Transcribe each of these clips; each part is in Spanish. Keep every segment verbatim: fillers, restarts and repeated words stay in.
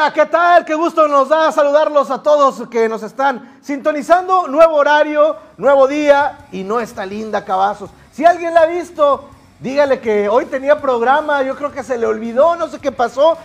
Andrea, ¿qué tal? Qué gusto nos da saludarlos a todos que nos están sintonizando. Nuevo horario, nuevo día y no está Linda Cavazos. Si alguien la ha visto, dígale que hoy tenía programa, yo creo que se le olvidó, no sé qué pasó.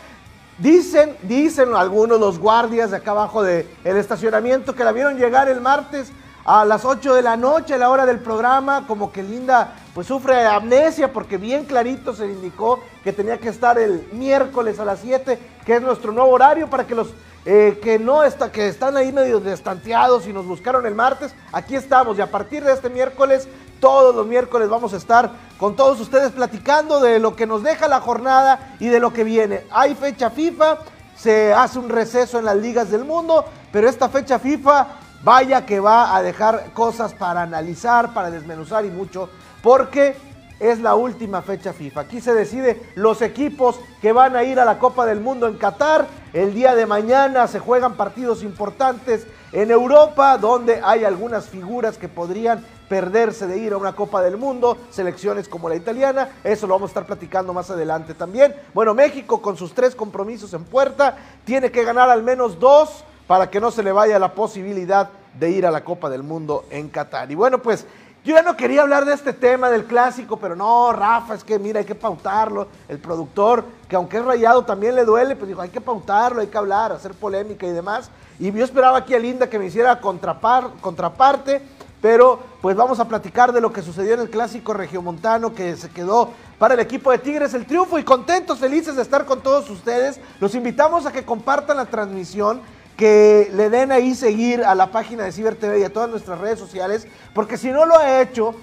Dicen, dicen algunos los guardias de acá abajo del estacionamiento que la vieron llegar el martes a las ocho de la noche, a la hora del programa, como que Linda pues sufre de amnesia porque bien clarito se indicó que tenía que estar el miércoles a las siete, que es nuestro nuevo horario para que los eh, que no está, que están ahí medio destanteados y nos buscaron el martes, aquí estamos y a partir de este miércoles, todos los miércoles vamos a estar con todos ustedes platicando de lo que nos deja la jornada y de lo que viene. Hay fecha FIFA, se hace un receso en las ligas del mundo, pero esta fecha FIFA vaya que va a dejar cosas para analizar, para desmenuzar y mucho, porque es la última fecha FIFA. Aquí se decide los equipos que van a ir a la Copa del Mundo en Qatar. El día de mañana se juegan partidos importantes en Europa, donde hay algunas figuras que podrían perderse de ir a una Copa del Mundo, selecciones como la italiana, eso lo vamos a estar platicando más adelante también. Bueno, México con sus tres compromisos en puerta, tiene que ganar al menos dos para que no se le vaya la posibilidad de ir a la Copa del Mundo en Qatar. Y bueno, pues yo ya no quería hablar de este tema del clásico, pero no, Rafa, es que mira, hay que pautarlo. El productor, que aunque es rayado también le duele, pues dijo, hay que pautarlo, hay que hablar, hacer polémica y demás. Y yo esperaba aquí a Linda que me hiciera contrapar, contraparte, pero pues vamos a platicar de lo que sucedió en el clásico regiomontano que se quedó para el equipo de Tigres el triunfo y contentos, felices de estar con todos ustedes. Los invitamos a que compartan la transmisión, que le den ahí seguir a la página de Ciber T V y a todas nuestras redes sociales, porque si no lo ha hecho,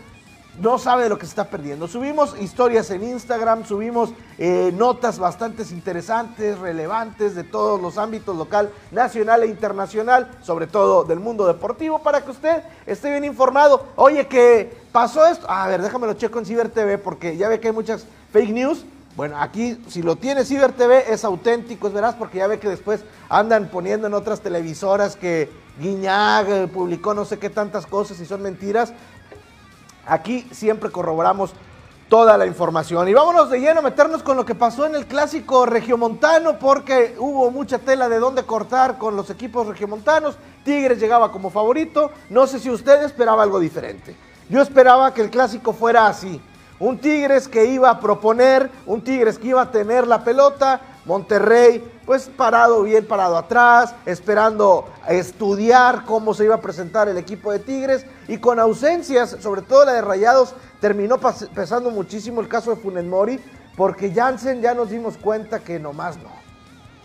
no sabe de lo que se está perdiendo. Subimos historias en Instagram, subimos eh, notas bastante interesantes, relevantes de todos los ámbitos local, nacional e internacional, sobre todo del mundo deportivo, para que usted esté bien informado. Oye, ¿qué pasó esto? A ver, déjamelo checo en Ciber T V, porque ya ve que hay muchas fake news. Bueno, aquí si lo tiene Ciber T V es auténtico, es veraz, porque ya ve que después andan poniendo en otras televisoras que Guignac eh, publicó no sé qué tantas cosas y son mentiras. Aquí siempre corroboramos toda la información. Y vámonos de lleno a meternos con lo que pasó en el clásico regiomontano, porque hubo mucha tela de dónde cortar con los equipos regiomontanos. Tigres llegaba como favorito. No sé si usted esperaba algo diferente. Yo esperaba que el clásico fuera así. Un Tigres que iba a proponer, un Tigres que iba a tener la pelota. Monterrey, pues parado, bien parado atrás, esperando estudiar cómo se iba a presentar el equipo de Tigres y con ausencias, sobre todo la de Rayados, terminó pesando muchísimo el caso de Funes Mori, porque Janssen ya nos dimos cuenta que nomás no.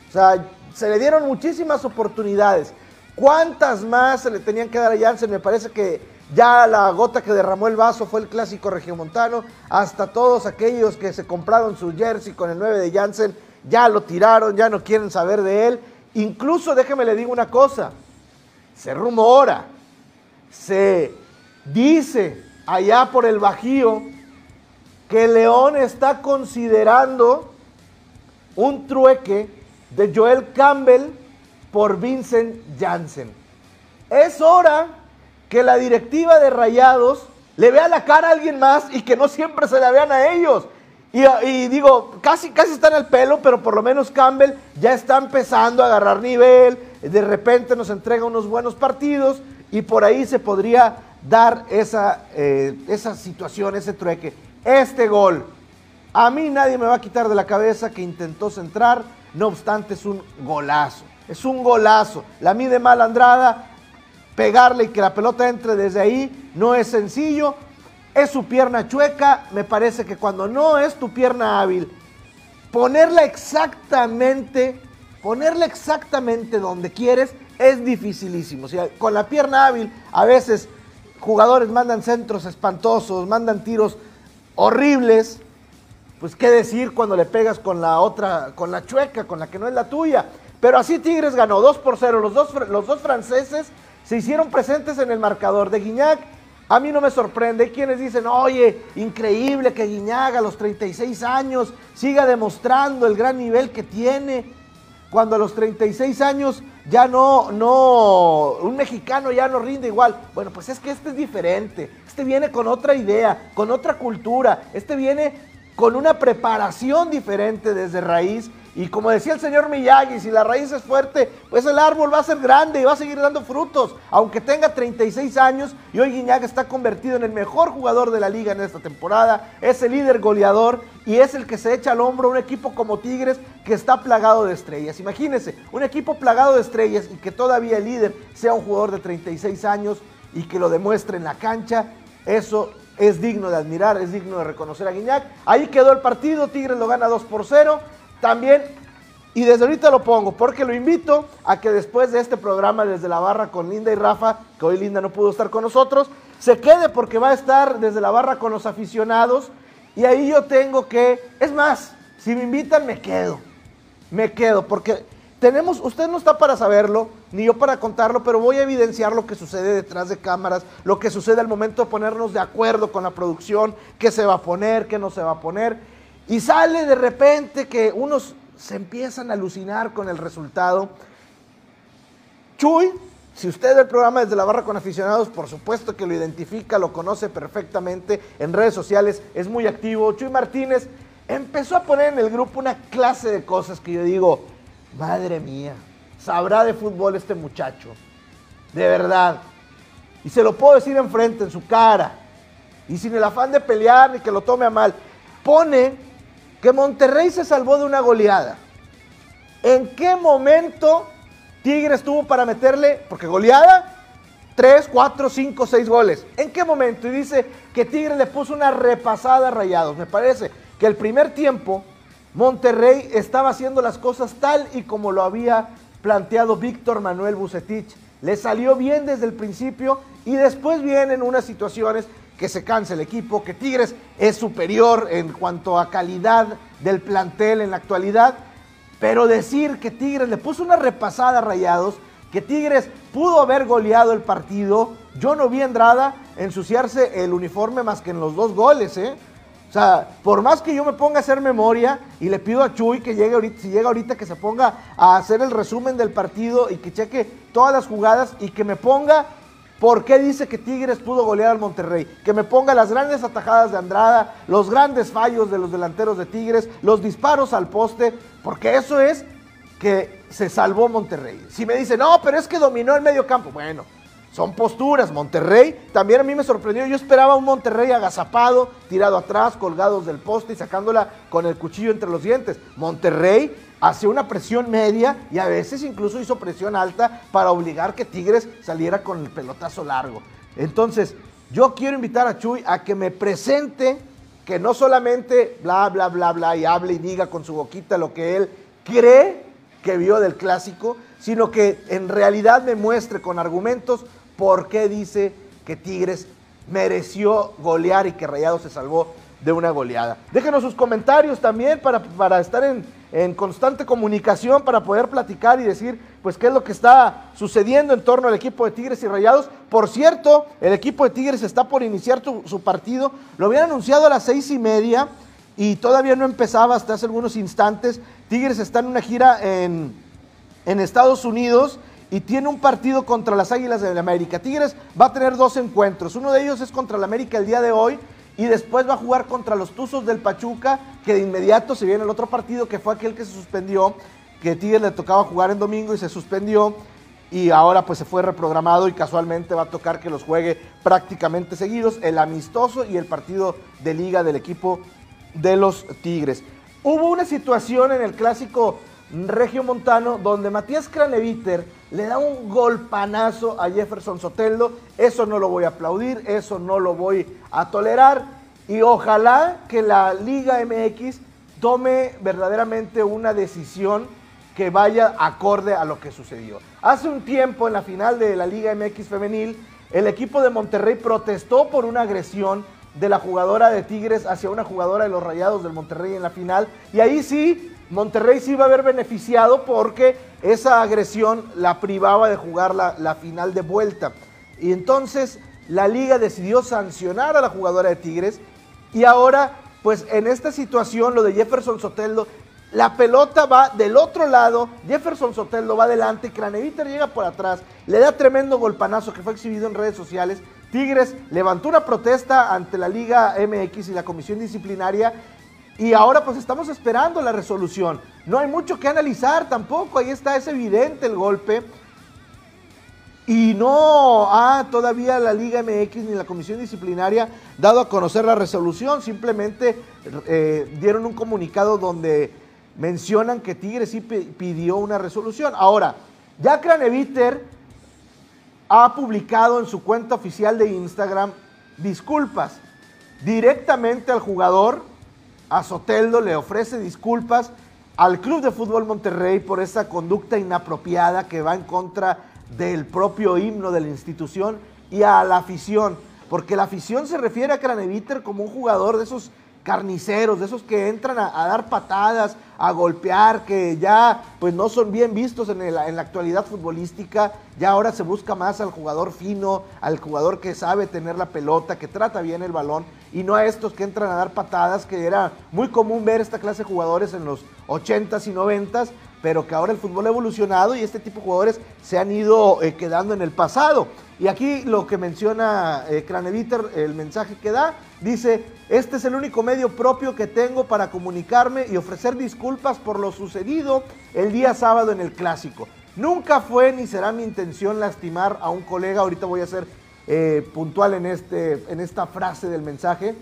O sea, se le dieron muchísimas oportunidades. ¿Cuántas más se le tenían que dar a Janssen? Me parece que ya la gota que derramó el vaso fue el clásico regiomontano. Hasta todos aquellos que se compraron su jersey con el nueve de Janssen ya lo tiraron, ya no quieren saber de él. Incluso, déjeme le digo una cosa, se rumora, se dice allá por el Bajío que León está considerando un trueque de Joel Campbell por Vincent Janssen. Es hora que la directiva de Rayados le vea la cara a alguien más y que no siempre se la vean a ellos. Y, y digo, casi, casi están al pelo, pero por lo menos Campbell ya está empezando a agarrar nivel, de repente nos entrega unos buenos partidos y por ahí se podría dar esa, eh, esa situación, ese trueque. Este gol, a mí nadie me va a quitar de la cabeza que intentó centrar, no obstante es un golazo, es un golazo, la mide mal Andrada. Pegarle y que la pelota entre desde ahí no es sencillo, es su pierna chueca. Me parece que cuando no es tu pierna hábil, ponerla exactamente, ponerla exactamente donde quieres es dificilísimo. O sea, con la pierna hábil a veces jugadores mandan centros espantosos, mandan tiros horribles, pues qué decir cuando le pegas con la otra, con la chueca, con la que no es la tuya. Pero así Tigres ganó dos por cero, los dos, los dos franceses se hicieron presentes en el marcador de Guignac. A mí no me sorprende. Hay quienes dicen, oye, increíble que Guignac a los treinta y seis años siga demostrando el gran nivel que tiene, cuando a los treinta y seis años ya no, no, un mexicano ya no rinde igual. Bueno, pues es que este es diferente, este viene con otra idea, con otra cultura, este viene con una preparación diferente desde raíz Y como decía el señor Miyagi, si la raíz es fuerte, pues el árbol va a ser grande y va a seguir dando frutos, aunque tenga treinta y seis años, y hoy Guignac está convertido en el mejor jugador de la liga en esta temporada, es el líder goleador y es el que se echa al hombro un equipo como Tigres que está plagado de estrellas. Imagínense, un equipo plagado de estrellas y que todavía el líder sea un jugador de treinta y seis años y que lo demuestre en la cancha, eso es digno de admirar, es digno de reconocer a Guignac. Ahí quedó el partido, Tigres lo gana dos por cero. También, y desde ahorita lo pongo, porque lo invito a que después de este programa desde la barra con Linda y Rafa, que hoy Linda no pudo estar con nosotros, se quede porque va a estar desde la barra con los aficionados y ahí yo tengo que, es más, si me invitan me quedo, me quedo, porque tenemos, usted no está para saberlo, ni yo para contarlo, pero voy a evidenciar lo que sucede detrás de cámaras, lo que sucede al momento de ponernos de acuerdo con la producción, qué se va a poner, qué no se va a poner. Y sale de repente que unos se empiezan a alucinar con el resultado. Chuy, si usted ve el programa desde la barra con aficionados, por supuesto que lo identifica, lo conoce perfectamente, en redes sociales es muy activo. Chuy Martínez empezó a poner en el grupo una clase de cosas que yo digo, madre mía, sabrá de fútbol este muchacho, de verdad. Y se lo puedo decir enfrente, en su cara, y sin el afán de pelear ni que lo tome a mal. Pone que Monterrey se salvó de una goleada. ¿En qué momento Tigres tuvo para meterle, porque goleada, tres, cuatro, cinco, seis goles? ¿En qué momento? Y dice que Tigres le puso una repasada a Rayados. Me parece que el primer tiempo Monterrey estaba haciendo las cosas tal y como lo había planteado Víctor Manuel Vucetich. Le salió bien desde el principio y después vienen unas situaciones que se canse el equipo, que Tigres es superior en cuanto a calidad del plantel en la actualidad, pero decir que Tigres le puso una repasada a Rayados, que Tigres pudo haber goleado el partido, yo no vi a Andrada ensuciarse el uniforme más que en los dos goles, ¿eh? O sea, por más que yo me ponga a hacer memoria y le pido a Chuy que llegue ahorita, si llega ahorita que se ponga a hacer el resumen del partido y que cheque todas las jugadas y que me ponga ¿por qué dice que Tigres pudo golear al Monterrey? Que me ponga las grandes atajadas de Andrada, los grandes fallos de los delanteros de Tigres, los disparos al poste, porque eso es que se salvó Monterrey. Si me dice, no, pero es que dominó el medio campo. Bueno, son posturas. Monterrey también a mí me sorprendió. Yo esperaba un Monterrey agazapado, tirado atrás, colgados del poste y sacándola con el cuchillo entre los dientes. Monterrey hacía una presión media y a veces incluso hizo presión alta para obligar que Tigres saliera con el pelotazo largo. Entonces, yo quiero invitar a Chuy a que me presente, que no solamente bla, bla, bla, bla, y hable y diga con su boquita lo que él cree que vio del clásico, sino que en realidad me muestre con argumentos por qué dice que Tigres mereció golear y que Rayados se salvó de una goleada. Déjenos sus comentarios también para, para estar en, en constante comunicación, para poder platicar y decir pues qué es lo que está sucediendo en torno al equipo de Tigres y Rayados. Por cierto, el equipo de Tigres está por iniciar tu, su partido, lo habían anunciado a las seis y media y todavía no empezaba hasta hace algunos instantes. Tigres está en una gira en, en Estados Unidos y tiene un partido contra las Águilas del América. Tigres va a tener dos encuentros, uno de ellos es contra el América el día de hoy, y después va a jugar contra los Tuzos del Pachuca, que de inmediato se viene el otro partido, que fue aquel que se suspendió, que Tigres le tocaba jugar en domingo y se suspendió, y ahora pues se fue reprogramado y casualmente va a tocar que los juegue prácticamente seguidos, el amistoso y el partido de liga del equipo de los Tigres. Hubo una situación en el clásico regiomontano donde Matías Kranevitter le da un golpanazo a Jefferson Soteldo. Eso no lo voy a aplaudir, eso no lo voy a tolerar y ojalá que la Liga M X tome verdaderamente una decisión que vaya acorde a lo que sucedió. Hace un tiempo en la final de la Liga M X femenil, el equipo de Monterrey protestó por una agresión de la jugadora de Tigres hacia una jugadora de los Rayados del Monterrey en la final y ahí sí Monterrey sí va a haber beneficiado porque esa agresión la privaba de jugar la, la final de vuelta. Y entonces la liga decidió sancionar a la jugadora de Tigres y ahora pues en esta situación lo de Jefferson Soteldo, la pelota va del otro lado, Jefferson Soteldo va adelante, Kranevitter llega por atrás, le da tremendo golpanazo que fue exhibido en redes sociales. Tigres levantó una protesta ante la Liga M X y la Comisión Disciplinaria Y ahora pues estamos esperando la resolución. No hay mucho que analizar tampoco, ahí está, es evidente el golpe. Y no ha ah, todavía la Liga M X ni la Comisión Disciplinaria dado a conocer la resolución. Simplemente eh, dieron un comunicado donde mencionan que Tigres sí pidió una resolución. Ahora, ya Kranevitter ha publicado en su cuenta oficial de Instagram disculpas directamente al jugador, a Soteldo, le ofrece disculpas al Club de Fútbol Monterrey por esa conducta inapropiada que va en contra del propio himno de la institución y a la afición, porque la afición se refiere a Kranevitter como un jugador de esos carniceros, de esos que entran a, a dar patadas, a golpear, que ya pues no son bien vistos en, el, en la actualidad futbolística. Ya ahora se busca más al jugador fino, al jugador que sabe tener la pelota, que trata bien el balón, y no a estos que entran a dar patadas, que era muy común ver esta clase de jugadores en los ochentas y noventas, pero que ahora el fútbol ha evolucionado y este tipo de jugadores se han ido eh, quedando en el pasado. Y aquí lo que menciona eh, Kranevitter, el mensaje que da, dice: este es el único medio propio que tengo para comunicarme y ofrecer disculpas por lo sucedido el día sábado en el Clásico. Nunca fue ni será mi intención lastimar a un colega. Ahorita voy a ser eh, puntual en, este, en esta frase del mensaje.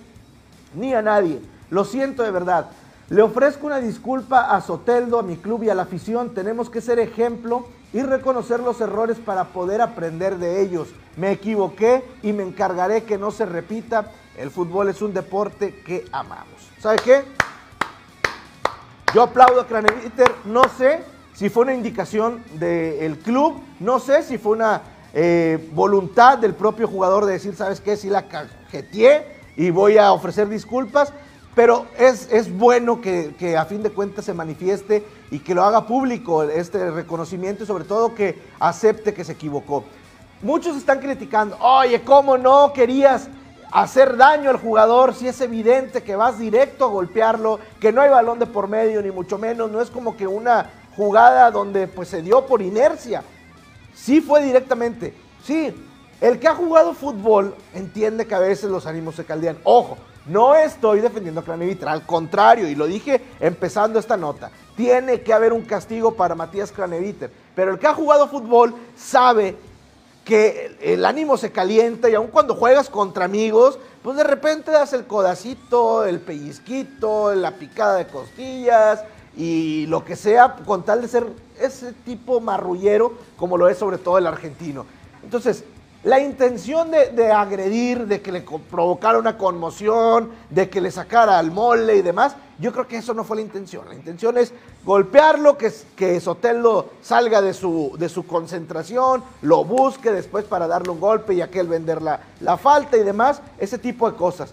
Ni a nadie. Lo siento de verdad. Le ofrezco una disculpa a Soteldo, a mi club y a la afición. Tenemos que ser ejemplo y reconocer los errores para poder aprender de ellos. Me equivoqué y me encargaré que no se repita. El fútbol es un deporte que amamos. ¿Sabe qué? Yo aplaudo a Kranevitter. No sé si fue una indicación del club, no sé si fue una eh, voluntad del propio jugador de decir, ¿sabes qué? Si la cajeteé y voy a ofrecer disculpas. Pero es, es bueno que, que a fin de cuentas se manifieste y que lo haga público este reconocimiento, y sobre todo que acepte que se equivocó. Muchos están criticando, oye, ¿cómo no querías hacer daño al jugador si es evidente que vas directo a golpearlo, que no hay balón de por medio, ni mucho menos, no es como que una jugada donde pues se dio por inercia? Sí fue directamente, sí. El que ha jugado fútbol entiende que a veces los ánimos se caldean. Ojo, no estoy defendiendo a Kranevitter, al contrario, y lo dije empezando esta nota. Tiene que haber un castigo para Matías Kranevitter, pero el que ha jugado fútbol sabe que el ánimo se calienta, y aun cuando juegas contra amigos, pues de repente das el codacito, el pellizquito, la picada de costillas y lo que sea, con tal de ser ese tipo marrullero como lo es sobre todo el argentino. Entonces, la intención de, de agredir, de que le provocara una conmoción, de que le sacara al mole y demás, yo creo que eso no fue la intención. La intención es golpearlo, que, que Soteldo salga de su, de su concentración, lo busque después para darle un golpe y aquel vender la, la falta y demás, ese tipo de cosas.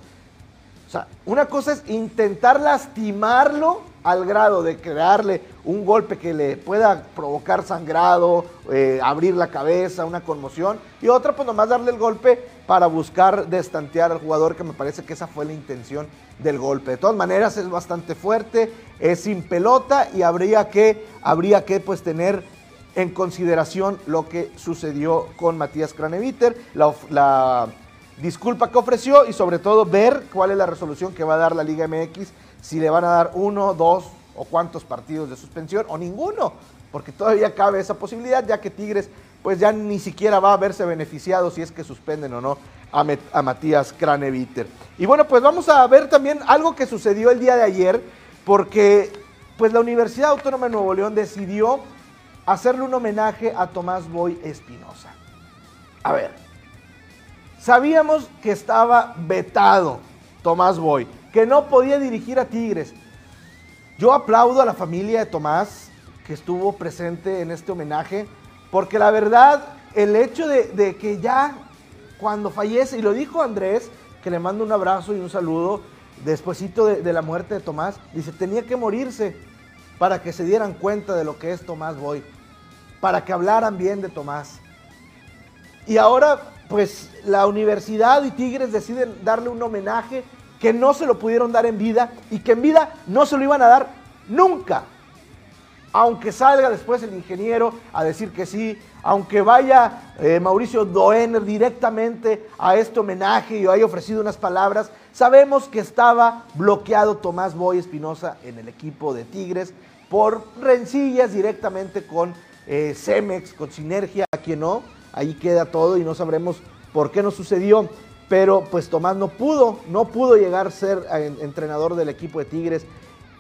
O sea, una cosa es intentar lastimarlo al grado de crearle un golpe que le pueda provocar sangrado, eh, abrir la cabeza, una conmoción, y otra pues nomás darle el golpe para buscar destantear al jugador, que me parece que esa fue la intención del golpe. De todas maneras es bastante fuerte, es sin pelota, y habría que, habría que pues tener en consideración lo que sucedió con Matías Kranevitter, la, la disculpa que ofreció, y sobre todo ver cuál es la resolución que va a dar la Liga M X, si le van a dar uno, dos o cuántos partidos de suspensión o ninguno, porque todavía cabe esa posibilidad, ya que Tigres pues ya ni siquiera va a verse beneficiado si es que suspenden o no a, a Matías Kranevitter. Y bueno, pues vamos a ver también algo que sucedió el día de ayer, porque pues la Universidad Autónoma de Nuevo León decidió hacerle un homenaje a Tomás Boy Espinosa. A ver, sabíamos que estaba vetado Tomás Boy, que no podía dirigir a Tigres. Yo aplaudo a la familia de Tomás que estuvo presente en este homenaje, porque la verdad, el hecho de, de que ya cuando fallece, y lo dijo Andrés, que le mando un abrazo y un saludo, despuesito de, de la muerte de Tomás, dice, tenía que morirse para que se dieran cuenta de lo que es Tomás Boy, para que hablaran bien de Tomás. Y ahora, pues, la universidad y Tigres deciden darle un homenaje que no se lo pudieron dar en vida, y que en vida no se lo iban a dar nunca. aunque salga después el ingeniero a decir que sí, aunque vaya eh, Mauricio Doehner directamente a este homenaje y haya ofrecido unas palabras, sabemos que estaba bloqueado Tomás Boy Espinosa en el equipo de Tigres por rencillas directamente con eh, Cemex, con Sinergia, aquí no, ahí queda todo y no sabremos por qué no sucedió. Pero pues Tomás no pudo, no pudo llegar a ser entrenador del equipo de Tigres,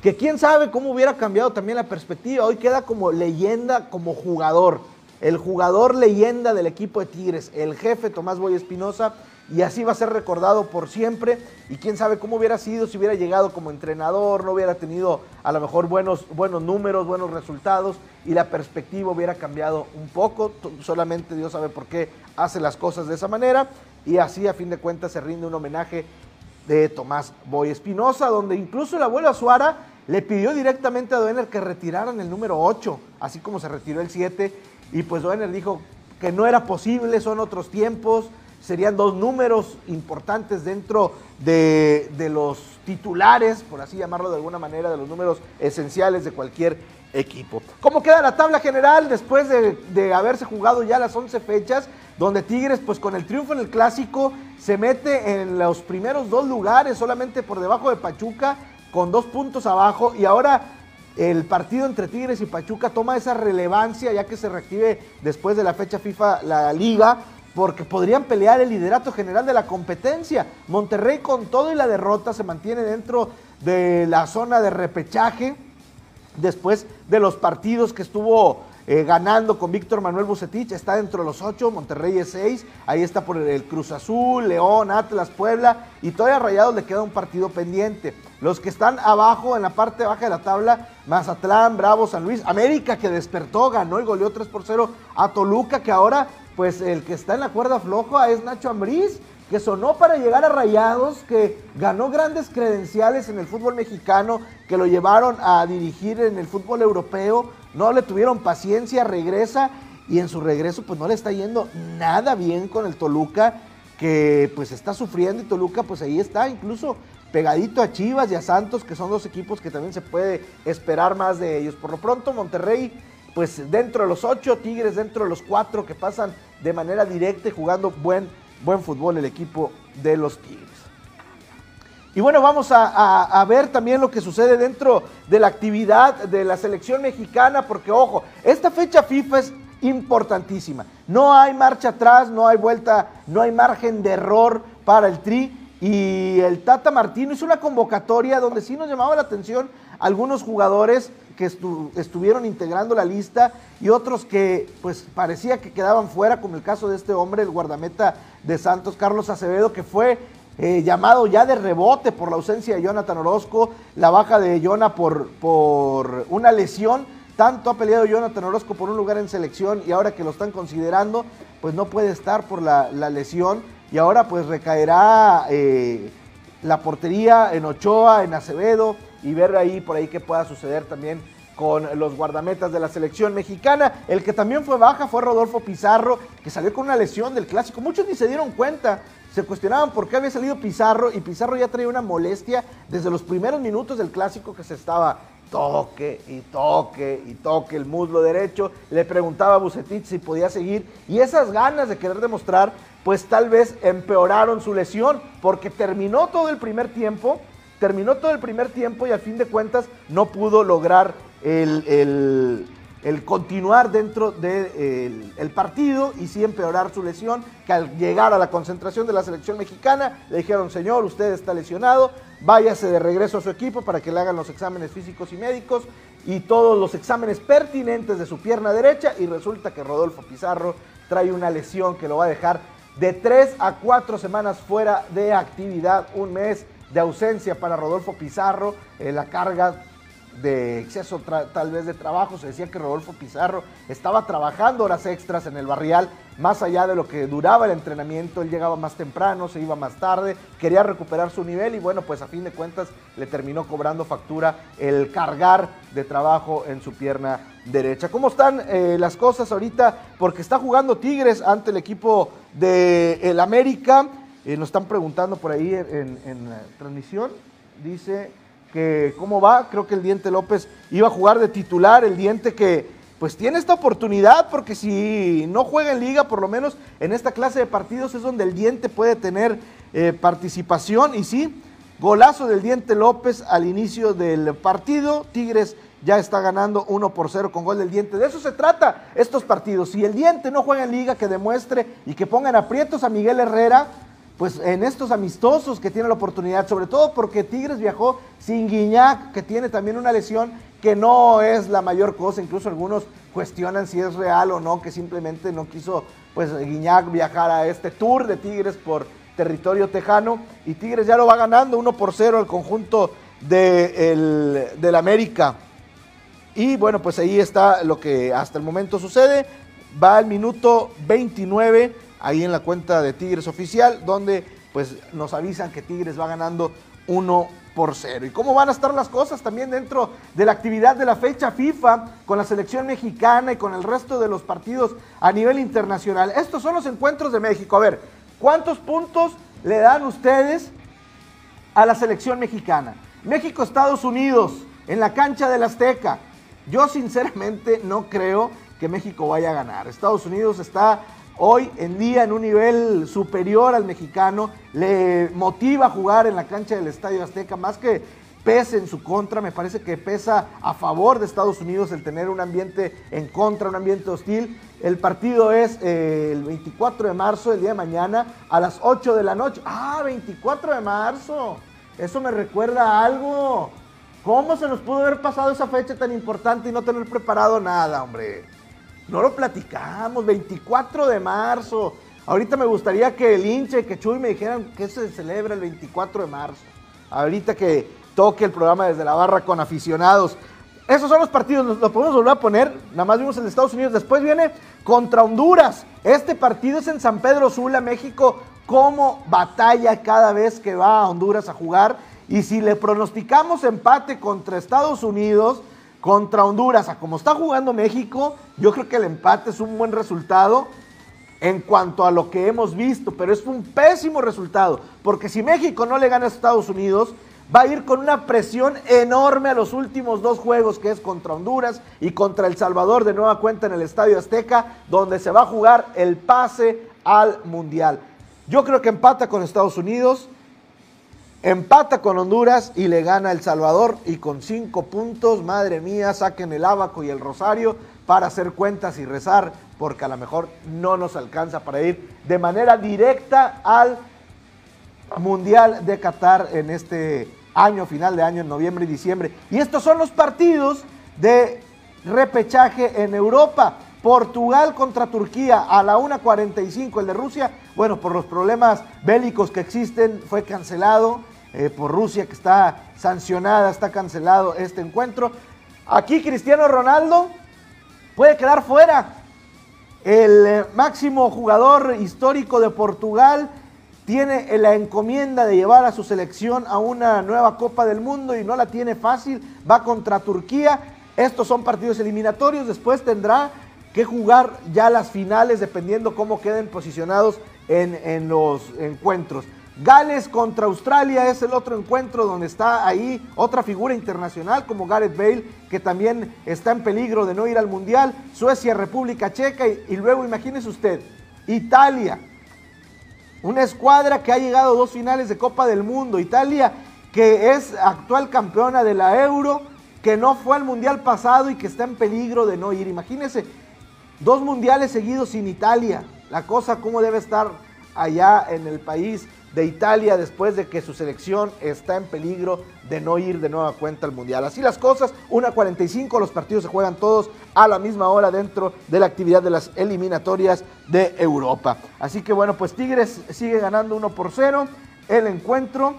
que quién sabe cómo hubiera cambiado también la perspectiva. Hoy queda como leyenda, como jugador, el jugador leyenda del equipo de Tigres, el jefe Tomás Boy Espinosa, y así va a ser recordado por siempre. Y quién sabe cómo hubiera sido si hubiera llegado como entrenador, no hubiera tenido a lo mejor buenos, buenos números, buenos resultados, y la perspectiva hubiera cambiado un poco. Solamente Dios sabe por qué hace las cosas de esa manera. Y así, a fin de cuentas, se rinde un homenaje de Tomás Boy Espinosa, donde incluso el abuelo Azuara le pidió directamente a Doehner que retiraran el número ocho, así como se retiró el siete, y pues Doehner dijo que no era posible, son otros tiempos, serían dos números importantes dentro de, de los titulares, por así llamarlo de alguna manera, de los números esenciales de cualquier equipo. ¿Cómo queda la tabla general después de, de haberse jugado ya las once fechas? Donde Tigres, pues con el triunfo en el Clásico, se mete en los primeros dos lugares, solamente por debajo de Pachuca, con dos puntos abajo. Y ahora el partido entre Tigres y Pachuca toma esa relevancia, ya que se reactive después de la fecha FIFA la Liga, porque podrían pelear el liderato general de la competencia. Monterrey, con todo y la derrota, se mantiene dentro de la zona de repechaje, después de los partidos que estuvo Eh, ganando con Víctor Manuel Vucetich. Está dentro de los ocho, Monterrey es seis, ahí está por el Cruz Azul, León, Atlas, Puebla, y todavía a Rayados le queda un partido pendiente. Los que están abajo, en la parte baja de la tabla, Mazatlán, Bravo, San Luis, América, que despertó, ganó y goleó tres por cero a Toluca, que ahora, pues el que está en la cuerda floja es Nacho Ambriz, que sonó para llegar a Rayados, que ganó grandes credenciales en el fútbol mexicano, que lo llevaron a dirigir en el fútbol europeo, no le tuvieron paciencia, regresa, y en su regreso pues no le está yendo nada bien con el Toluca, que pues está sufriendo, y Toluca pues ahí está, incluso pegadito a Chivas y a Santos, que son dos equipos que también se puede esperar más de ellos. Por lo pronto Monterrey pues dentro de los ocho, Tigres dentro de los cuatro que pasan de manera directa y jugando buen Buen fútbol el equipo de los Tigres. Y bueno, vamos a, a, a ver también lo que sucede dentro de la actividad de la selección mexicana, porque ojo, esta fecha FIFA es importantísima. No hay marcha atrás, no hay vuelta, no hay margen de error para el Tri. Y el Tata Martino hizo una convocatoria donde sí nos llamaba la atención algunos jugadores que estu estuvieron integrando la lista y otros que pues parecía que quedaban fuera, como el caso de este hombre, el guardameta de Santos, Carlos Acevedo, que fue eh, llamado ya de rebote por la ausencia de Jonathan Orozco, la baja de Jonah por, por una lesión. Tanto ha peleado Jonathan Orozco por un lugar en selección y ahora que lo están considerando, pues no puede estar por la, la lesión, y ahora pues recaerá eh, la portería en Ochoa, en Acevedo, y ver ahí por ahí qué pueda suceder también con los guardametas de la selección mexicana. El que también fue baja fue Rodolfo Pizarro, que salió con una lesión del Clásico. Muchos ni se dieron cuenta, se cuestionaban por qué había salido Pizarro, y Pizarro ya traía una molestia desde los primeros minutos del Clásico, que se estaba toque y toque y toque el muslo derecho. Le preguntaba a Vucetich si podía seguir, y esas ganas de querer demostrar pues tal vez empeoraron su lesión, porque terminó todo el primer tiempo, terminó todo el primer tiempo y al fin de cuentas no pudo lograr el, el, el continuar dentro del de el, el partido, y sí empeorar su lesión, que al llegar a la concentración de la selección mexicana le dijeron: señor, usted está lesionado, váyase de regreso a su equipo para que le hagan los exámenes físicos y médicos y todos los exámenes pertinentes de su pierna derecha, y resulta que Rodolfo Pizarro trae una lesión que lo va a dejar de tres a cuatro semanas fuera de actividad, un mes de ausencia para Rodolfo Pizarro. Eh, la carga de exceso tal vez de trabajo, se decía que Rodolfo Pizarro estaba trabajando horas extras en el Barrial, más allá de lo que duraba el entrenamiento, él llegaba más temprano, se iba más tarde, quería recuperar su nivel, y bueno, pues a fin de cuentas le terminó cobrando factura el cargar de trabajo en su pierna derecha. ¿Cómo están eh, las cosas ahorita? Porque está jugando Tigres ante el equipo del América. Eh, nos están preguntando por ahí en, en, en la transmisión, dice que cómo va, creo que el Diente López iba a jugar de titular, el Diente que pues tiene esta oportunidad, porque si no juega en liga, por lo menos en esta clase de partidos es donde el Diente puede tener eh, participación, y sí, golazo del Diente López al inicio del partido, Tigres ya está ganando uno por cero con gol del Diente. De eso se trata estos partidos. Si el Diente no juega en liga, que demuestre y que pongan aprietos a Miguel Herrera, pues en estos amistosos que tiene la oportunidad, sobre todo porque Tigres viajó sin Guignac, que tiene también una lesión que no es la mayor cosa, incluso algunos cuestionan si es real o no, que simplemente no quiso pues Guignac viajar a este tour de Tigres por territorio tejano, y Tigres ya lo va ganando uno por cero al conjunto de el, del América. Y bueno, pues ahí está lo que hasta el momento sucede. Va al minuto veintinueve, ahí en la cuenta de Tigres oficial, donde pues nos avisan que Tigres va ganando uno por cero. ¿Y cómo van a estar las cosas también dentro de la actividad de la fecha FIFA con la selección mexicana y con el resto de los partidos a nivel internacional? Estos son los encuentros de México. A ver, ¿cuántos puntos le dan ustedes a la selección mexicana? México-Estados Unidos, en la cancha del Azteca. Yo sinceramente no creo que México vaya a ganar. Estados Unidos está hoy en día en un nivel superior al mexicano, le motiva a jugar en la cancha del Estadio Azteca, más que pese en su contra, me parece que pesa a favor de Estados Unidos el tener un ambiente en contra, un ambiente hostil. El partido es eh, el veinticuatro de marzo, el día de mañana, a las ocho de la noche. ¡Ah, veinticuatro de marzo! Eso me recuerda a algo. ¿Cómo se nos pudo haber pasado esa fecha tan importante y no tener preparado nada, hombre? No lo platicamos, veinticuatro de marzo. Ahorita me gustaría que el hincha y que Chuy me dijeran que se celebra el veinticuatro de marzo. Ahorita que toque el programa desde la barra con aficionados. Esos son los partidos, los, los podemos volver a poner. Nada más vimos el de Estados Unidos. Después viene contra Honduras. Este partido es en San Pedro Sula, México. Cómo batalla cada vez que va a Honduras a jugar. Y si le pronosticamos empate contra Estados Unidos, contra Honduras, a como está jugando México, yo creo que el empate es un buen resultado en cuanto a lo que hemos visto, pero es un pésimo resultado, porque si México no le gana a Estados Unidos, va a ir con una presión enorme a los últimos dos juegos, que es contra Honduras y contra El Salvador, de nueva cuenta en el Estadio Azteca, donde se va a jugar el pase al Mundial. Yo creo que empata con Estados Unidos, empata con Honduras y le gana El Salvador, y con cinco puntos, madre mía, saquen el ábaco y el rosario para hacer cuentas y rezar, porque a lo mejor no nos alcanza para ir de manera directa al Mundial de Qatar en este año, final de año, en noviembre y diciembre. Y estos son los partidos de repechaje en Europa. Portugal contra Turquía a la una cuarenta y cinco, el de Rusia, bueno, por los problemas bélicos que existen, fue cancelado eh, por Rusia, que está sancionada, está cancelado este encuentro. Aquí Cristiano Ronaldo puede quedar fuera. El eh, máximo jugador histórico de Portugal tiene la encomienda de llevar a su selección a una nueva Copa del Mundo y no la tiene fácil, va contra Turquía. Estos son partidos eliminatorios, después tendrá que jugar ya las finales dependiendo cómo queden posicionados en, en los encuentros. Gales contra Australia es el otro encuentro donde está ahí otra figura internacional como Gareth Bale, que también está en peligro de no ir al Mundial. Suecia, República Checa y, y luego imagínese usted, Italia, una escuadra que ha llegado a dos finales de Copa del Mundo. Italia, que es actual campeona de la Euro, que no fue al Mundial pasado y que está en peligro de no ir. Imagínese, dos mundiales seguidos sin Italia. La cosa cómo debe estar allá en el país de Italia después de que su selección está en peligro de no ir de nueva cuenta al Mundial. Así las cosas, una cuarenta y cinco, los partidos se juegan todos a la misma hora dentro de la actividad de las eliminatorias de Europa. Así que bueno, pues Tigres sigue ganando uno por cero el encuentro.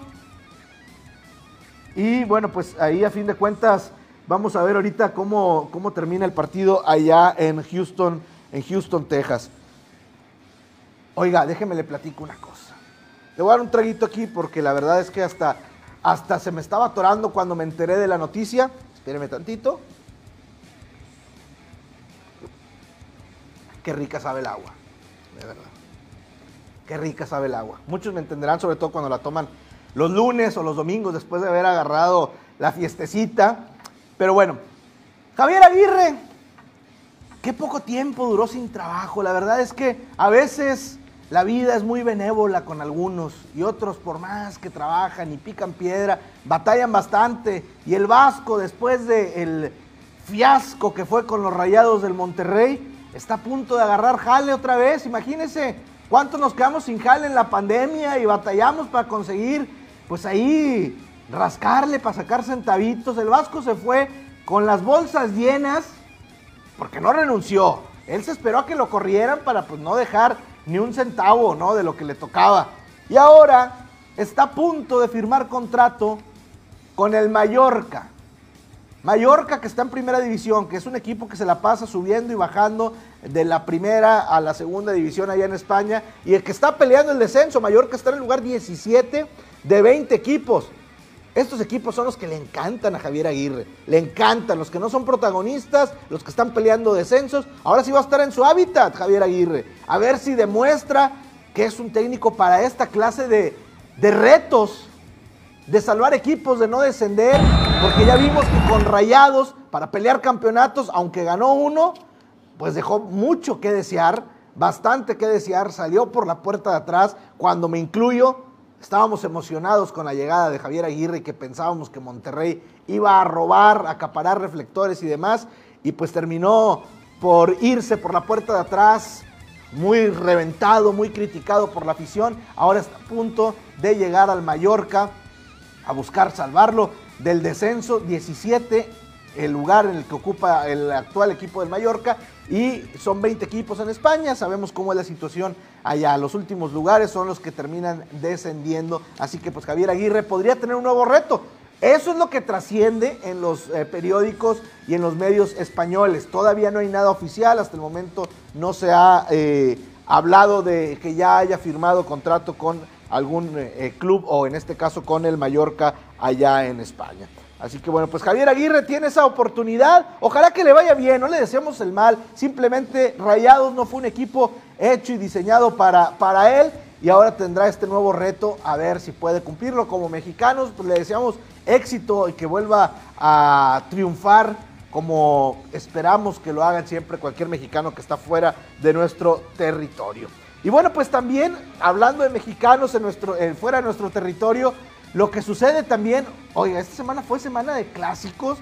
Y bueno, pues ahí a fin de cuentas vamos a ver ahorita cómo, cómo termina el partido allá en Houston, en Houston, Texas. Oiga, déjeme le platico una cosa. Le voy a dar un traguito aquí porque la verdad es que hasta, hasta se me estaba atorando cuando me enteré de la noticia. Espéreme tantito. Qué rica sabe el agua, de verdad. Qué rica sabe el agua. Muchos me entenderán, sobre todo cuando la toman los lunes o los domingos después de haber agarrado la fiestecita. Pero bueno, Javier Aguirre, qué poco tiempo duró sin trabajo. La verdad es que a veces la vida es muy benévola con algunos y otros, por más que trabajan y pican piedra, batallan bastante. Y el Vasco, después del fiasco que fue con los Rayados del Monterrey, está a punto de agarrar jale otra vez. Imagínense cuántos nos quedamos sin jale en la pandemia y batallamos para conseguir, pues ahí, rascarle para sacar centavitos. El Vasco se fue con las bolsas llenas porque no renunció. Él se esperó a que lo corrieran para, pues, no dejar ni un centavo, ¿no?, de lo que le tocaba. Y ahora está a punto de firmar contrato con el Mallorca. Mallorca, que está en primera división, que es un equipo que se la pasa subiendo y bajando de la primera a la segunda división allá en España, y el que está peleando el descenso. Mallorca está en el lugar diecisiete de veinte equipos. Estos equipos son los que le encantan a Javier Aguirre, le encantan, los que no son protagonistas, los que están peleando descensos. Ahora sí va a estar en su hábitat Javier Aguirre, a ver si demuestra que es un técnico para esta clase de, de retos, de salvar equipos, de no descender, porque ya vimos que con Rayados, para pelear campeonatos, aunque ganó uno, pues dejó mucho que desear, bastante que desear, salió por la puerta de atrás. Cuando me incluyo, estábamos emocionados con la llegada de Javier Aguirre y que pensábamos que Monterrey iba a robar, a acaparar reflectores y demás, y pues terminó por irse por la puerta de atrás, muy reventado, muy criticado por la afición. Ahora está a punto de llegar al Mallorca a buscar salvarlo del descenso, diecisiete, el lugar en el que ocupa el actual equipo del Mallorca, y son veinte equipos en España. Sabemos cómo es la situación allá, los últimos lugares son los que terminan descendiendo, así que pues Javier Aguirre podría tener un nuevo reto. Eso es lo que trasciende en los eh, periódicos y en los medios españoles. Todavía no hay nada oficial, hasta el momento no se ha eh, hablado de que ya haya firmado contrato con algún eh, club, o en este caso con el Mallorca allá en España. Así que bueno, pues Javier Aguirre tiene esa oportunidad, ojalá que le vaya bien, no le deseamos el mal, simplemente Rayados no fue un equipo hecho y diseñado para, para él, y ahora tendrá este nuevo reto, a ver si puede cumplirlo. Como mexicanos, pues le deseamos éxito y que vuelva a triunfar, como esperamos que lo hagan siempre cualquier mexicano que está fuera de nuestro territorio. Y bueno, pues también, hablando de mexicanos en nuestro, eh, fuera de nuestro territorio, lo que sucede también, oiga, esta semana fue semana de clásicos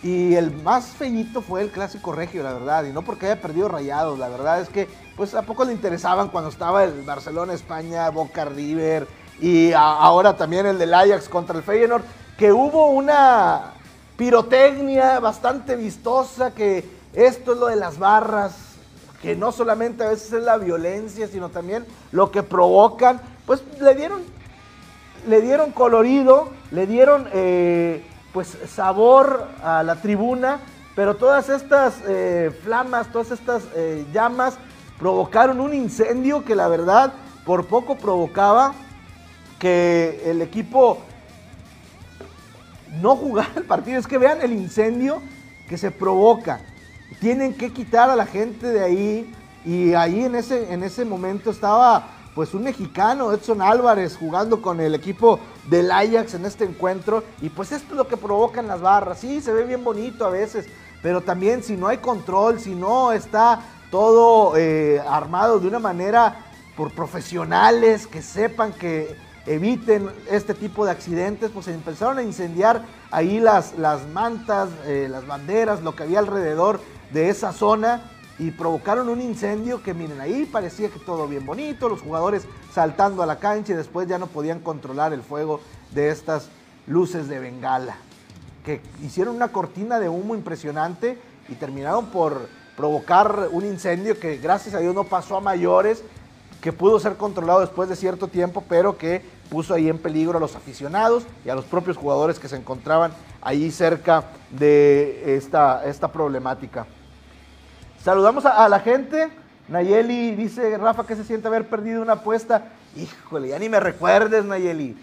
y el más feñito fue el clásico regio, la verdad, y no porque haya perdido Rayados, la verdad es que pues a poco le interesaban cuando estaba el Barcelona, España, Boca, River, y a, ahora también el del Ajax contra el Feyenoord, que hubo una pirotecnia bastante vistosa, que esto es lo de las barras, que no solamente a veces es la violencia, sino también lo que provocan. Pues le dieron... le dieron colorido, le dieron eh, pues sabor a la tribuna, pero todas estas eh, flamas, todas estas eh, llamas provocaron un incendio que la verdad por poco provocaba que el equipo no jugara el partido. Es que vean el incendio que se provoca, tienen que quitar a la gente de ahí, y ahí en ese, en ese momento estaba pues un mexicano, Edson Álvarez, jugando con el equipo del Ajax en este encuentro, y pues esto es lo que provocan las barras. Sí, se ve bien bonito a veces, pero también si no hay control, si no está todo eh, armado de una manera por profesionales que sepan, que eviten este tipo de accidentes, pues empezaron a incendiar ahí las, las mantas, eh, las banderas, lo que había alrededor de esa zona, y provocaron un incendio que, miren, ahí parecía que todo bien bonito, los jugadores saltando a la cancha, y después ya no podían controlar el fuego de estas luces de bengala, que hicieron una cortina de humo impresionante y terminaron por provocar un incendio que gracias a Dios no pasó a mayores, que pudo ser controlado después de cierto tiempo, pero que puso ahí en peligro a los aficionados y a los propios jugadores que se encontraban ahí cerca de esta, esta problemática. Saludamos a, a la gente. Nayeli dice: Rafa, ¿qué se siente haber perdido una apuesta? Híjole, ya ni me recuerdes, Nayeli,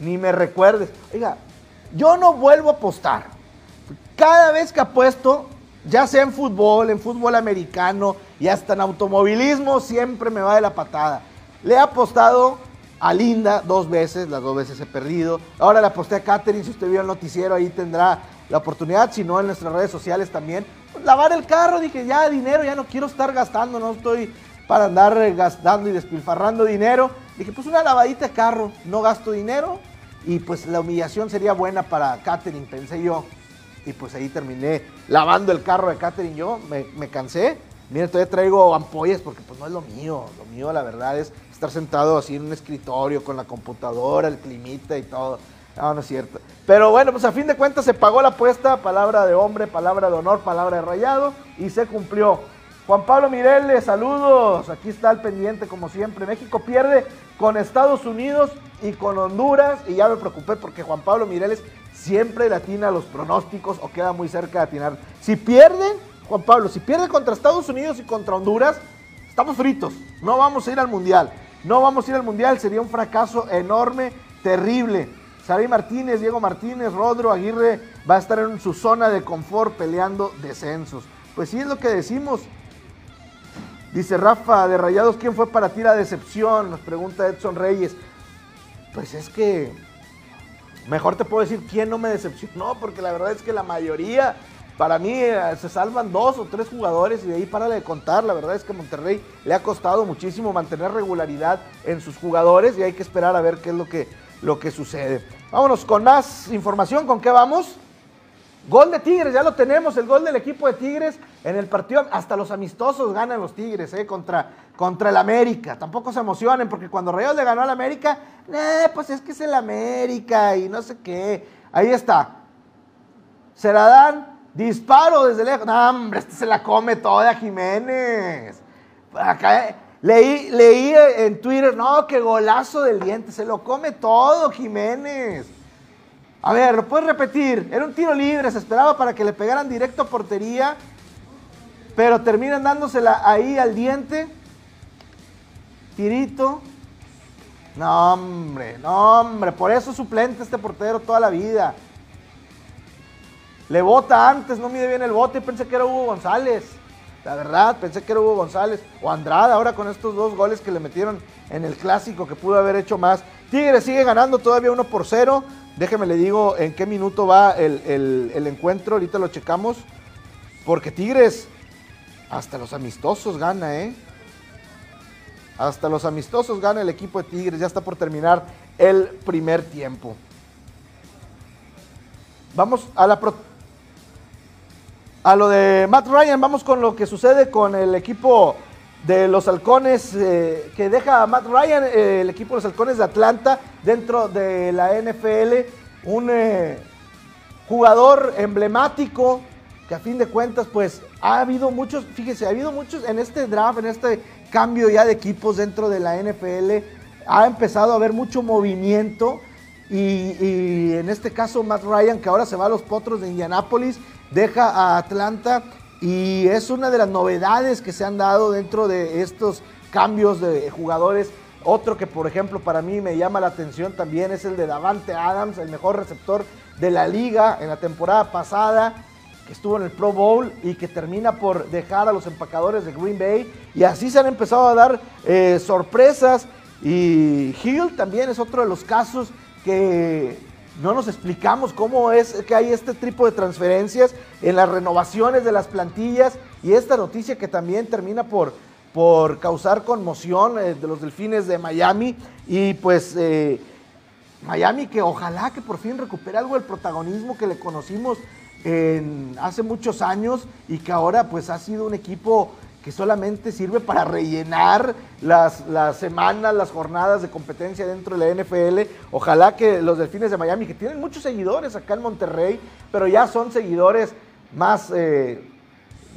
ni me recuerdes. Oiga, yo no vuelvo a apostar. Cada vez que apuesto, ya sea en fútbol, en fútbol americano y hasta en automovilismo, siempre me va de la patada. Le he apostado a Linda dos veces, las dos veces he perdido. Ahora la aposté a Katherine, si usted vio el noticiero ahí tendrá la oportunidad, si no en nuestras redes sociales también. Pues, lavar el carro, dije ya dinero, ya no quiero estar gastando, no estoy para andar gastando y despilfarrando dinero. Dije pues una lavadita de carro, no gasto dinero y pues la humillación sería buena para Katherine, pensé yo. Y pues ahí terminé lavando el carro de Katherine, yo me, me cansé. Mira, todavía traigo ampollas porque pues no es lo mío, lo mío la verdad es estar sentado así en un escritorio con la computadora, el climita y todo. No, no es cierto. Pero bueno, pues a fin de cuentas se pagó la apuesta, palabra de hombre, palabra de honor, palabra de rayado y se cumplió. Juan Pablo Mireles, saludos, aquí está el pendiente como siempre. México pierde con Estados Unidos y con Honduras y ya me preocupé porque Juan Pablo Mireles siempre le atina los pronósticos o queda muy cerca de atinar. Si pierden, Juan Pablo, si pierde contra Estados Unidos y contra Honduras, estamos fritos, no vamos a ir al Mundial, no vamos a ir al Mundial, sería un fracaso enorme, terrible. Saray Martínez, Diego Martínez, Rodro Aguirre va a estar en su zona de confort peleando descensos. Pues sí es lo que decimos. Dice Rafa de Rayados, ¿quién fue para ti la decepción? Nos pregunta Edson Reyes. Pues es que mejor te puedo decir quién no me decepcionó, porque la verdad es que la mayoría, para mí se salvan dos o tres jugadores y de ahí párale de contar. La verdad es que a Monterrey le ha costado muchísimo mantener regularidad en sus jugadores y hay que esperar a ver qué es lo que, lo que sucede. Vámonos con más información, ¿con qué vamos? Gol de Tigres, ya lo tenemos, el gol del equipo de Tigres en el partido, hasta los amistosos ganan los Tigres, eh, contra, contra el América. Tampoco se emocionen porque cuando Rayados le ganó al América, eh, pues es que es el América y no sé qué. Ahí está, se la dan, disparo desde lejos, no, hombre, este se la come toda Jiménez. Acá, eh, leí, leí en Twitter, no, qué golazo del Diente, se lo come todo Jiménez. A ver, lo puedes repetir, era un tiro libre, se esperaba para que le pegaran directo a portería, pero terminan dándosela ahí al Diente, tirito, no hombre, no hombre, por eso suplente este portero toda la vida, le bota antes, no mide bien el bote, pensé que era Hugo González, la verdad, pensé que era Hugo González, o Andrada ahora con estos dos goles que le metieron en el Clásico, que pudo haber hecho más. Tigres sigue ganando todavía uno por cero, déjeme le digo en qué minuto va el, el, el encuentro, ahorita lo checamos, porque Tigres hasta los amistosos gana, ¿eh? Hasta los amistosos gana el equipo de Tigres, ya está por terminar el primer tiempo. Vamos a la pro... a lo de Matt Ryan, vamos con lo que sucede con el equipo de los halcones eh, que deja a Matt Ryan, eh, el equipo de los halcones de Atlanta dentro de la N F L, un eh, jugador emblemático que a fin de cuentas pues ha habido muchos, fíjese, ha habido muchos en este draft, en este cambio ya de equipos dentro de la N F L, ha empezado a haber mucho movimiento y, y en este caso Matt Ryan, que ahora se va a los Potros de Indianápolis, deja a Atlanta. Y es una de las novedades que se han dado dentro de estos cambios de jugadores. Otro que, por ejemplo, para mí me llama la atención también es el de Davante Adams, el mejor receptor de la liga en la temporada pasada, que estuvo en el Pro Bowl y que termina por dejar a los Empacadores de Green Bay. Y así se han empezado a dar eh, sorpresas. Y Hill también es otro de los casos que... no nos explicamos cómo es que hay este tipo de transferencias en las renovaciones de las plantillas y esta noticia que también termina por, por causar conmoción eh, de los Delfines de Miami y pues eh, Miami que ojalá que por fin recupere algo del protagonismo que le conocimos en, hace muchos años y que ahora pues ha sido un equipo que solamente sirve para rellenar las, las semanas, las jornadas de competencia dentro de la N F L. Ojalá que los Delfines de Miami, que tienen muchos seguidores acá en Monterrey, pero ya son seguidores más eh,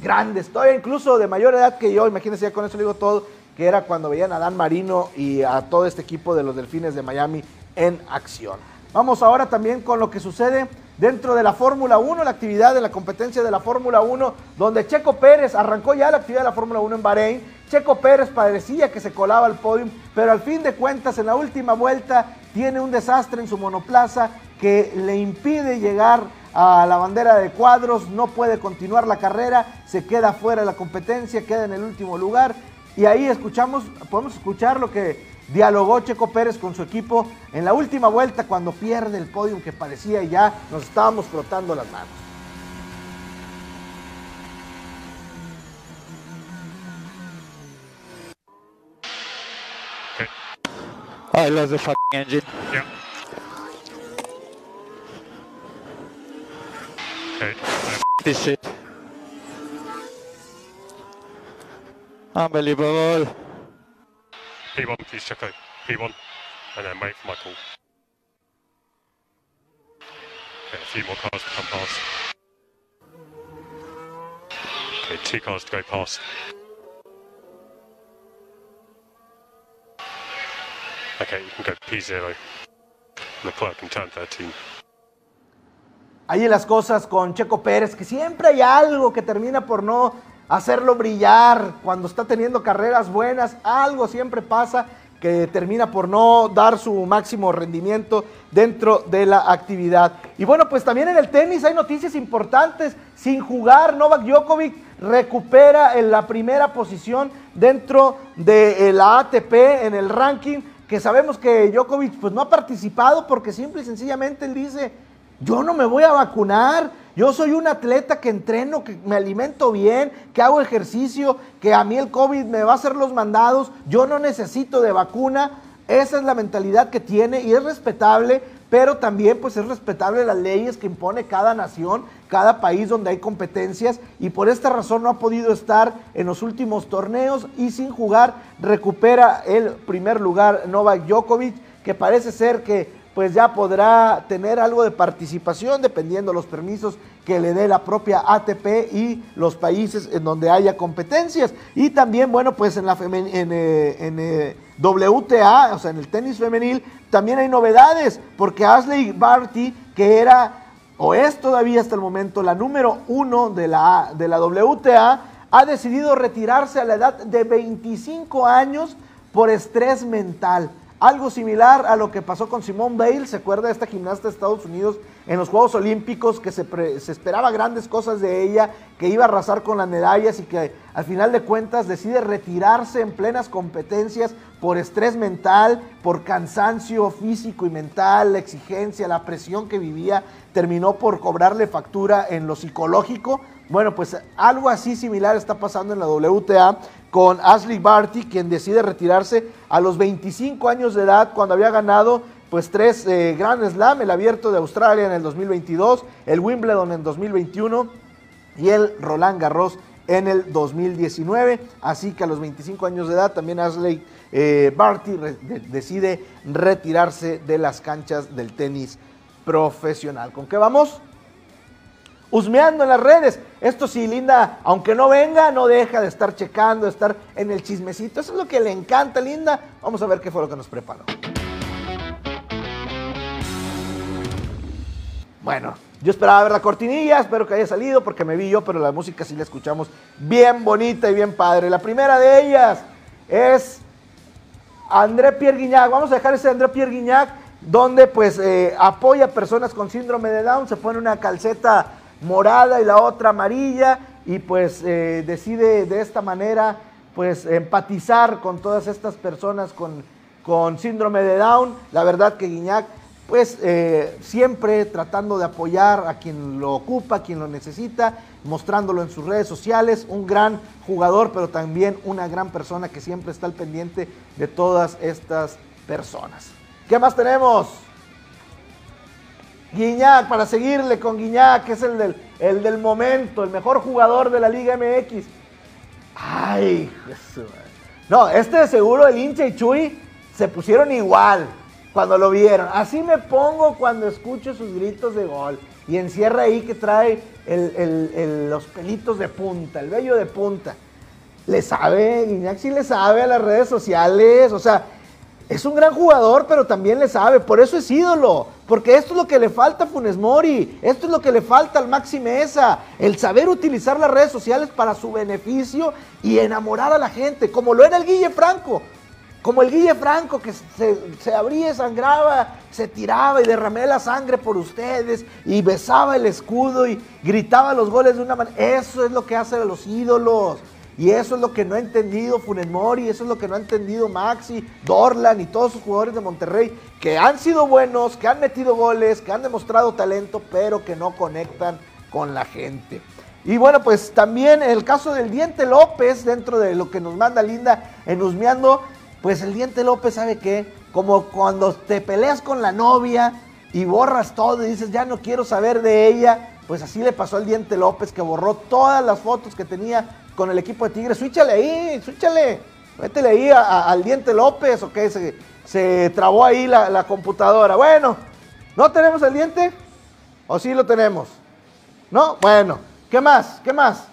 grandes, todavía incluso de mayor edad que yo, imagínense, ya con eso le digo todo, que era cuando veían a Dan Marino y a todo este equipo de los Delfines de Miami en acción. Vamos ahora también con lo que sucede dentro de la Fórmula uno, la actividad de la competencia de la Fórmula uno, donde Checo Pérez arrancó ya la actividad de la Fórmula uno en Bahrein. Checo Pérez parecía que se colaba al podium, pero al fin de cuentas en la última vuelta tiene un desastre en su monoplaza que le impide llegar a la bandera de cuadros, no puede continuar la carrera, se queda fuera de la competencia, queda en el último lugar. Y ahí escuchamos, podemos escuchar lo que Dialogó Checo Pérez con su equipo en la última vuelta cuando pierde el podium que parecía y ya nos estábamos frotando las manos. I lost the fucking engine. Yeah. Okay. F this shit. Unbelievable. P one, please check out. P one. And then wait for my call. Okay, a few more cars to come past. Okay, two cars to go past. Okay, you can go P zero. The clerk in turn thirteen. Ahí las cosas con Checo Pérez, que siempre hay algo que termina por no hacerlo brillar cuando está teniendo carreras buenas. Algo siempre pasa que termina por no dar su máximo rendimiento dentro de la actividad. Y bueno, pues también en el tenis hay noticias importantes. Sin jugar, Novak Djokovic recupera en la primera posición dentro de la A T P en el ranking, que sabemos que Djokovic pues no ha participado porque simple y sencillamente él dice: yo no me voy a vacunar, yo soy un atleta que entreno, que me alimento bien, que hago ejercicio, que a mí el COVID me va a hacer los mandados, yo no necesito de vacuna. Esa es la mentalidad que tiene y es respetable, pero también pues es respetable las leyes que impone cada nación, cada país donde hay competencias, y por esta razón no ha podido estar en los últimos torneos y sin jugar recupera el primer lugar Novak Djokovic, que parece ser que pues ya podrá tener algo de participación dependiendo los permisos que le dé la propia A T P y los países en donde haya competencias. Y también, bueno, pues en la femen- en, eh, en eh, W T A, o sea, en el tenis femenil, también hay novedades, porque Ashley Barty, que era o es todavía hasta el momento la número uno de la, de la W T A, ha decidido retirarse a la edad de veinticinco años por estrés mental. Algo similar a lo que pasó con Simone Biles, ¿se acuerda de esta gimnasta de Estados Unidos en los Juegos Olímpicos? Que se, pre, se esperaba grandes cosas de ella, que iba a arrasar con las medallas y que al final de cuentas decide retirarse en plenas competencias por estrés mental, por cansancio físico y mental, la exigencia, la presión que vivía, terminó por cobrarle factura en lo psicológico. Bueno, pues algo así similar está pasando en la W T A con Ashley Barty, quien decide retirarse a los veinticinco años de edad cuando había ganado pues tres eh, Grand Slam, el Abierto de Australia en el dos mil veintidós, el Wimbledon en dos mil veintiuno y el Roland Garros en el dos mil diecinueve. Así que a los veinticinco años de edad también Ashley eh, Barty re- de- decide retirarse de las canchas del tenis profesional. ¿Con qué vamos? Husmeando en las redes. Esto sí, Linda, aunque no venga, no deja de estar checando, de estar en el chismecito. Eso es lo que le encanta, Linda. Vamos a ver qué fue lo que nos preparó. Bueno, yo esperaba ver la cortinilla, espero que haya salido porque me vi yo, pero la música sí la escuchamos bien bonita y bien padre. La primera de ellas es André Pierre Guignac. Vamos a dejar ese André Pierre Guignac, donde pues eh, apoya a personas con síndrome de Down. Se pone una calceta morada y la otra amarilla y pues eh, decide de esta manera pues empatizar con todas estas personas con, con síndrome de Down. La verdad que Guignac pues eh, siempre tratando de apoyar a quien lo ocupa, a quien lo necesita, mostrándolo en sus redes sociales, un gran jugador pero también una gran persona que siempre está al pendiente de todas estas personas. ¿Qué más tenemos? Guignac, para seguirle con Guignac, que es el del, el del momento, el mejor jugador de la Liga M X. Ay, Jesús. No, este de seguro, el hincha y Chuy, se pusieron igual cuando lo vieron. Así me pongo cuando escucho sus gritos de gol. Y encierra ahí que trae el, el, el, los pelitos de punta, el vello de punta. Le sabe, Guignac sí le sabe a las redes sociales, o sea... Es un gran jugador, pero también le sabe, por eso es ídolo, porque esto es lo que le falta a Funes Mori, esto es lo que le falta al Maxi Mesa, el saber utilizar las redes sociales para su beneficio y enamorar a la gente, como lo era el Guille Franco, como el Guille Franco que se, se abría, sangraba, se tiraba y derramé la sangre por ustedes y besaba el escudo y gritaba los goles de una manera. Eso es lo que hacen los ídolos. Y eso es lo que no ha entendido Funes Mori, eso es lo que no ha entendido Maxi, Dorlan y todos sus jugadores de Monterrey, que han sido buenos, que han metido goles, que han demostrado talento, pero que no conectan con la gente. Y bueno, pues también el caso del Diente López, dentro de lo que nos manda Linda en Husmeando, pues el Diente López, ¿sabe qué? Como cuando te peleas con la novia y borras todo y dices, ya no quiero saber de ella, pues así le pasó al Diente López, que borró todas las fotos que tenía con el equipo de Tigres. Swíchale ahí, swíchale, métele ahí a, a, al Diente López, ok, se, se trabó ahí la, la computadora. Bueno, ¿no tenemos el Diente? ¿O sí lo tenemos? ¿No? Bueno, ¿qué más? ¿Qué más?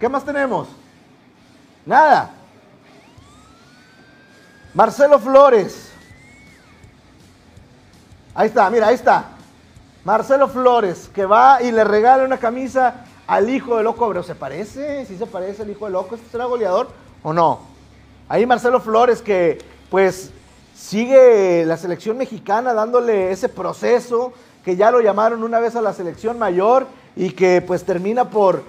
¿Qué más tenemos? Nada. Marcelo Flores. Ahí está, mira, ahí está. Marcelo Flores, que va y le regala una camisa al hijo de Loco Abreu. ¿Se parece? ¿Sí se parece al hijo de Loco? ¿Este será goleador o no? Ahí Marcelo Flores, que pues sigue la selección mexicana dándole ese proceso, que ya lo llamaron una vez a la selección mayor y que pues termina por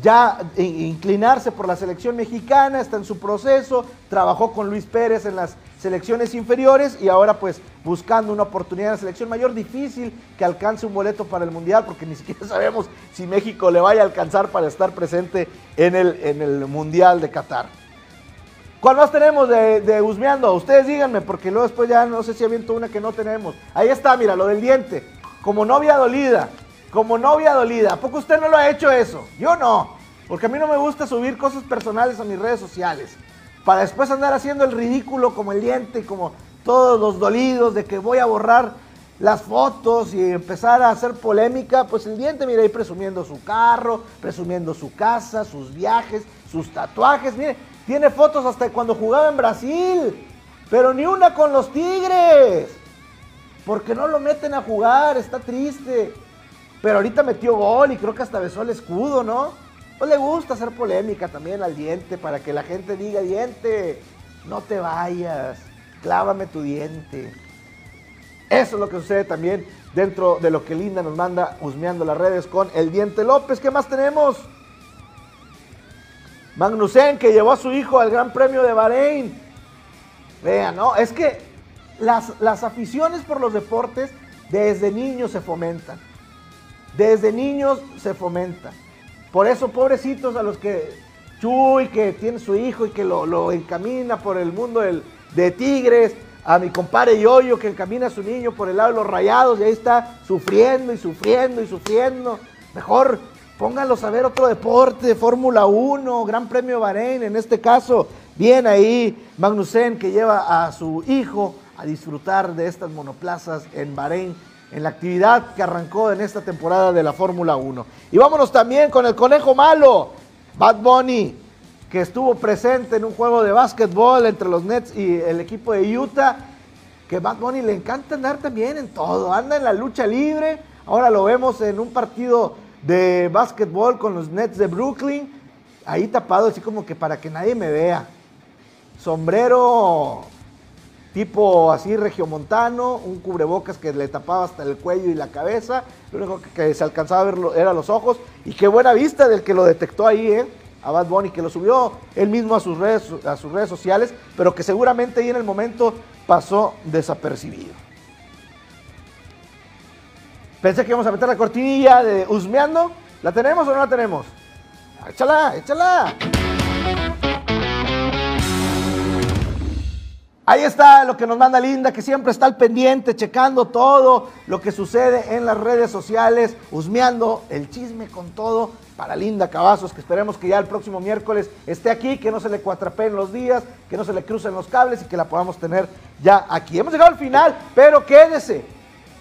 ya inclinarse por la selección mexicana, está en su proceso, trabajó con Luis Pérez en las selecciones inferiores y ahora pues buscando una oportunidad en la selección mayor. Difícil que alcance un boleto para el Mundial, porque ni siquiera sabemos si México le vaya a alcanzar para estar presente en el, en el Mundial de Qatar. ¿Cuál más tenemos de, de Husmeando? Ustedes díganme, porque luego después ya no sé si aviento una que no tenemos. Ahí está, mira, lo del Diente, como novia dolida. Como novia dolida, ¿a poco usted no lo ha hecho eso? Yo no, porque a mí no me gusta subir cosas personales a mis redes sociales para después andar haciendo el ridículo como el Diente, como todos los dolidos, de que voy a borrar las fotos y empezar a hacer polémica. Pues el Diente, mire, ahí presumiendo su carro, presumiendo su casa, sus viajes, sus tatuajes. Mire, tiene fotos hasta cuando jugaba en Brasil, pero ni una con los Tigres, porque no lo meten a jugar, está triste. Pero ahorita metió gol y creo que hasta besó el escudo, ¿no? Pues le gusta hacer polémica también al Diente para que la gente diga, Diente, no te vayas, clávame tu diente. Eso es lo que sucede también dentro de lo que Linda nos manda husmeando las redes con el Diente López. ¿Qué más tenemos? Magnussen, que llevó a su hijo al Gran Premio de Bahrein. Vean, ¿no? Es que las, las aficiones por los deportes desde niños se fomentan. Desde niños se fomenta. Por eso, pobrecitos a los que Chuy, que tiene su hijo y que lo, lo encamina por el mundo del, de Tigres, a mi compadre Yoyo, que encamina a su niño por el lado de los Rayados, y ahí está sufriendo y sufriendo y sufriendo. Mejor pónganlos a ver otro deporte, Fórmula uno, Gran Premio Bahrein, en este caso. Bien ahí Magnussen, que lleva a su hijo a disfrutar de estas monoplazas en Bahrein, en la actividad que arrancó en esta temporada de la Fórmula uno. Y vámonos también con el conejo malo, Bad Bunny, que estuvo presente en un juego de básquetbol entre los Nets y el equipo de Utah, que Bad Bunny le encanta andar también en todo, anda en la lucha libre. Ahora lo vemos en un partido de básquetbol con los Nets de Brooklyn, ahí tapado así como que para que nadie me vea, sombrero tipo así regiomontano, un cubrebocas que le tapaba hasta el cuello y la cabeza, lo único que, que se alcanzaba a ver eran los ojos, y qué buena vista del que lo detectó ahí, ¿eh? A Bad Bunny, que lo subió él mismo a sus redes, a sus redes sociales, pero que seguramente ahí en el momento pasó desapercibido. Pensé que íbamos a meter la cortinilla de Husmeando. ¿La tenemos o no la tenemos? ¡Échala, échala! Ahí está lo que nos manda Linda, que siempre está al pendiente, checando todo lo que sucede en las redes sociales, husmeando el chisme con todo para Linda Cavazos, que esperemos que ya el próximo miércoles esté aquí, que no se le cuatrapeen los días, que no se le crucen los cables y que la podamos tener ya aquí. Hemos llegado al final, pero quédese.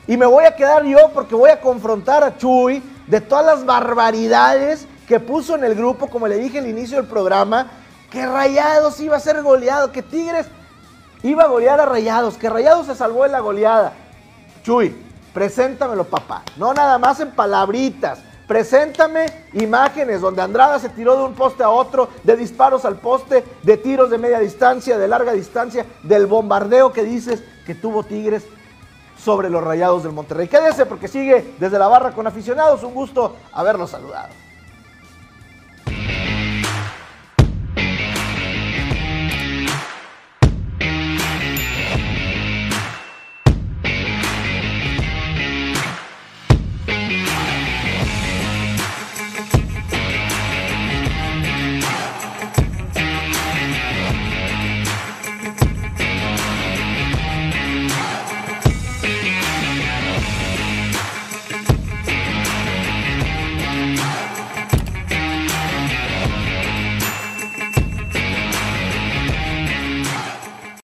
Y me voy a quedar yo porque voy a confrontar a Chuy de todas las barbaridades que puso en el grupo, como le dije al inicio del programa, que Rayados iba a ser goleado, que Tigres iba a golear a Rayados, que Rayados se salvó de la goleada. Chuy, preséntamelo, papá. No nada más en palabritas. Preséntame imágenes donde Andrada se tiró de un poste a otro, de disparos al poste, de tiros de media distancia, de larga distancia, del bombardeo que dices que tuvo Tigres sobre los Rayados del Monterrey. Quédese porque sigue Desde la Barra con Aficionados. Un gusto haberlos saludado.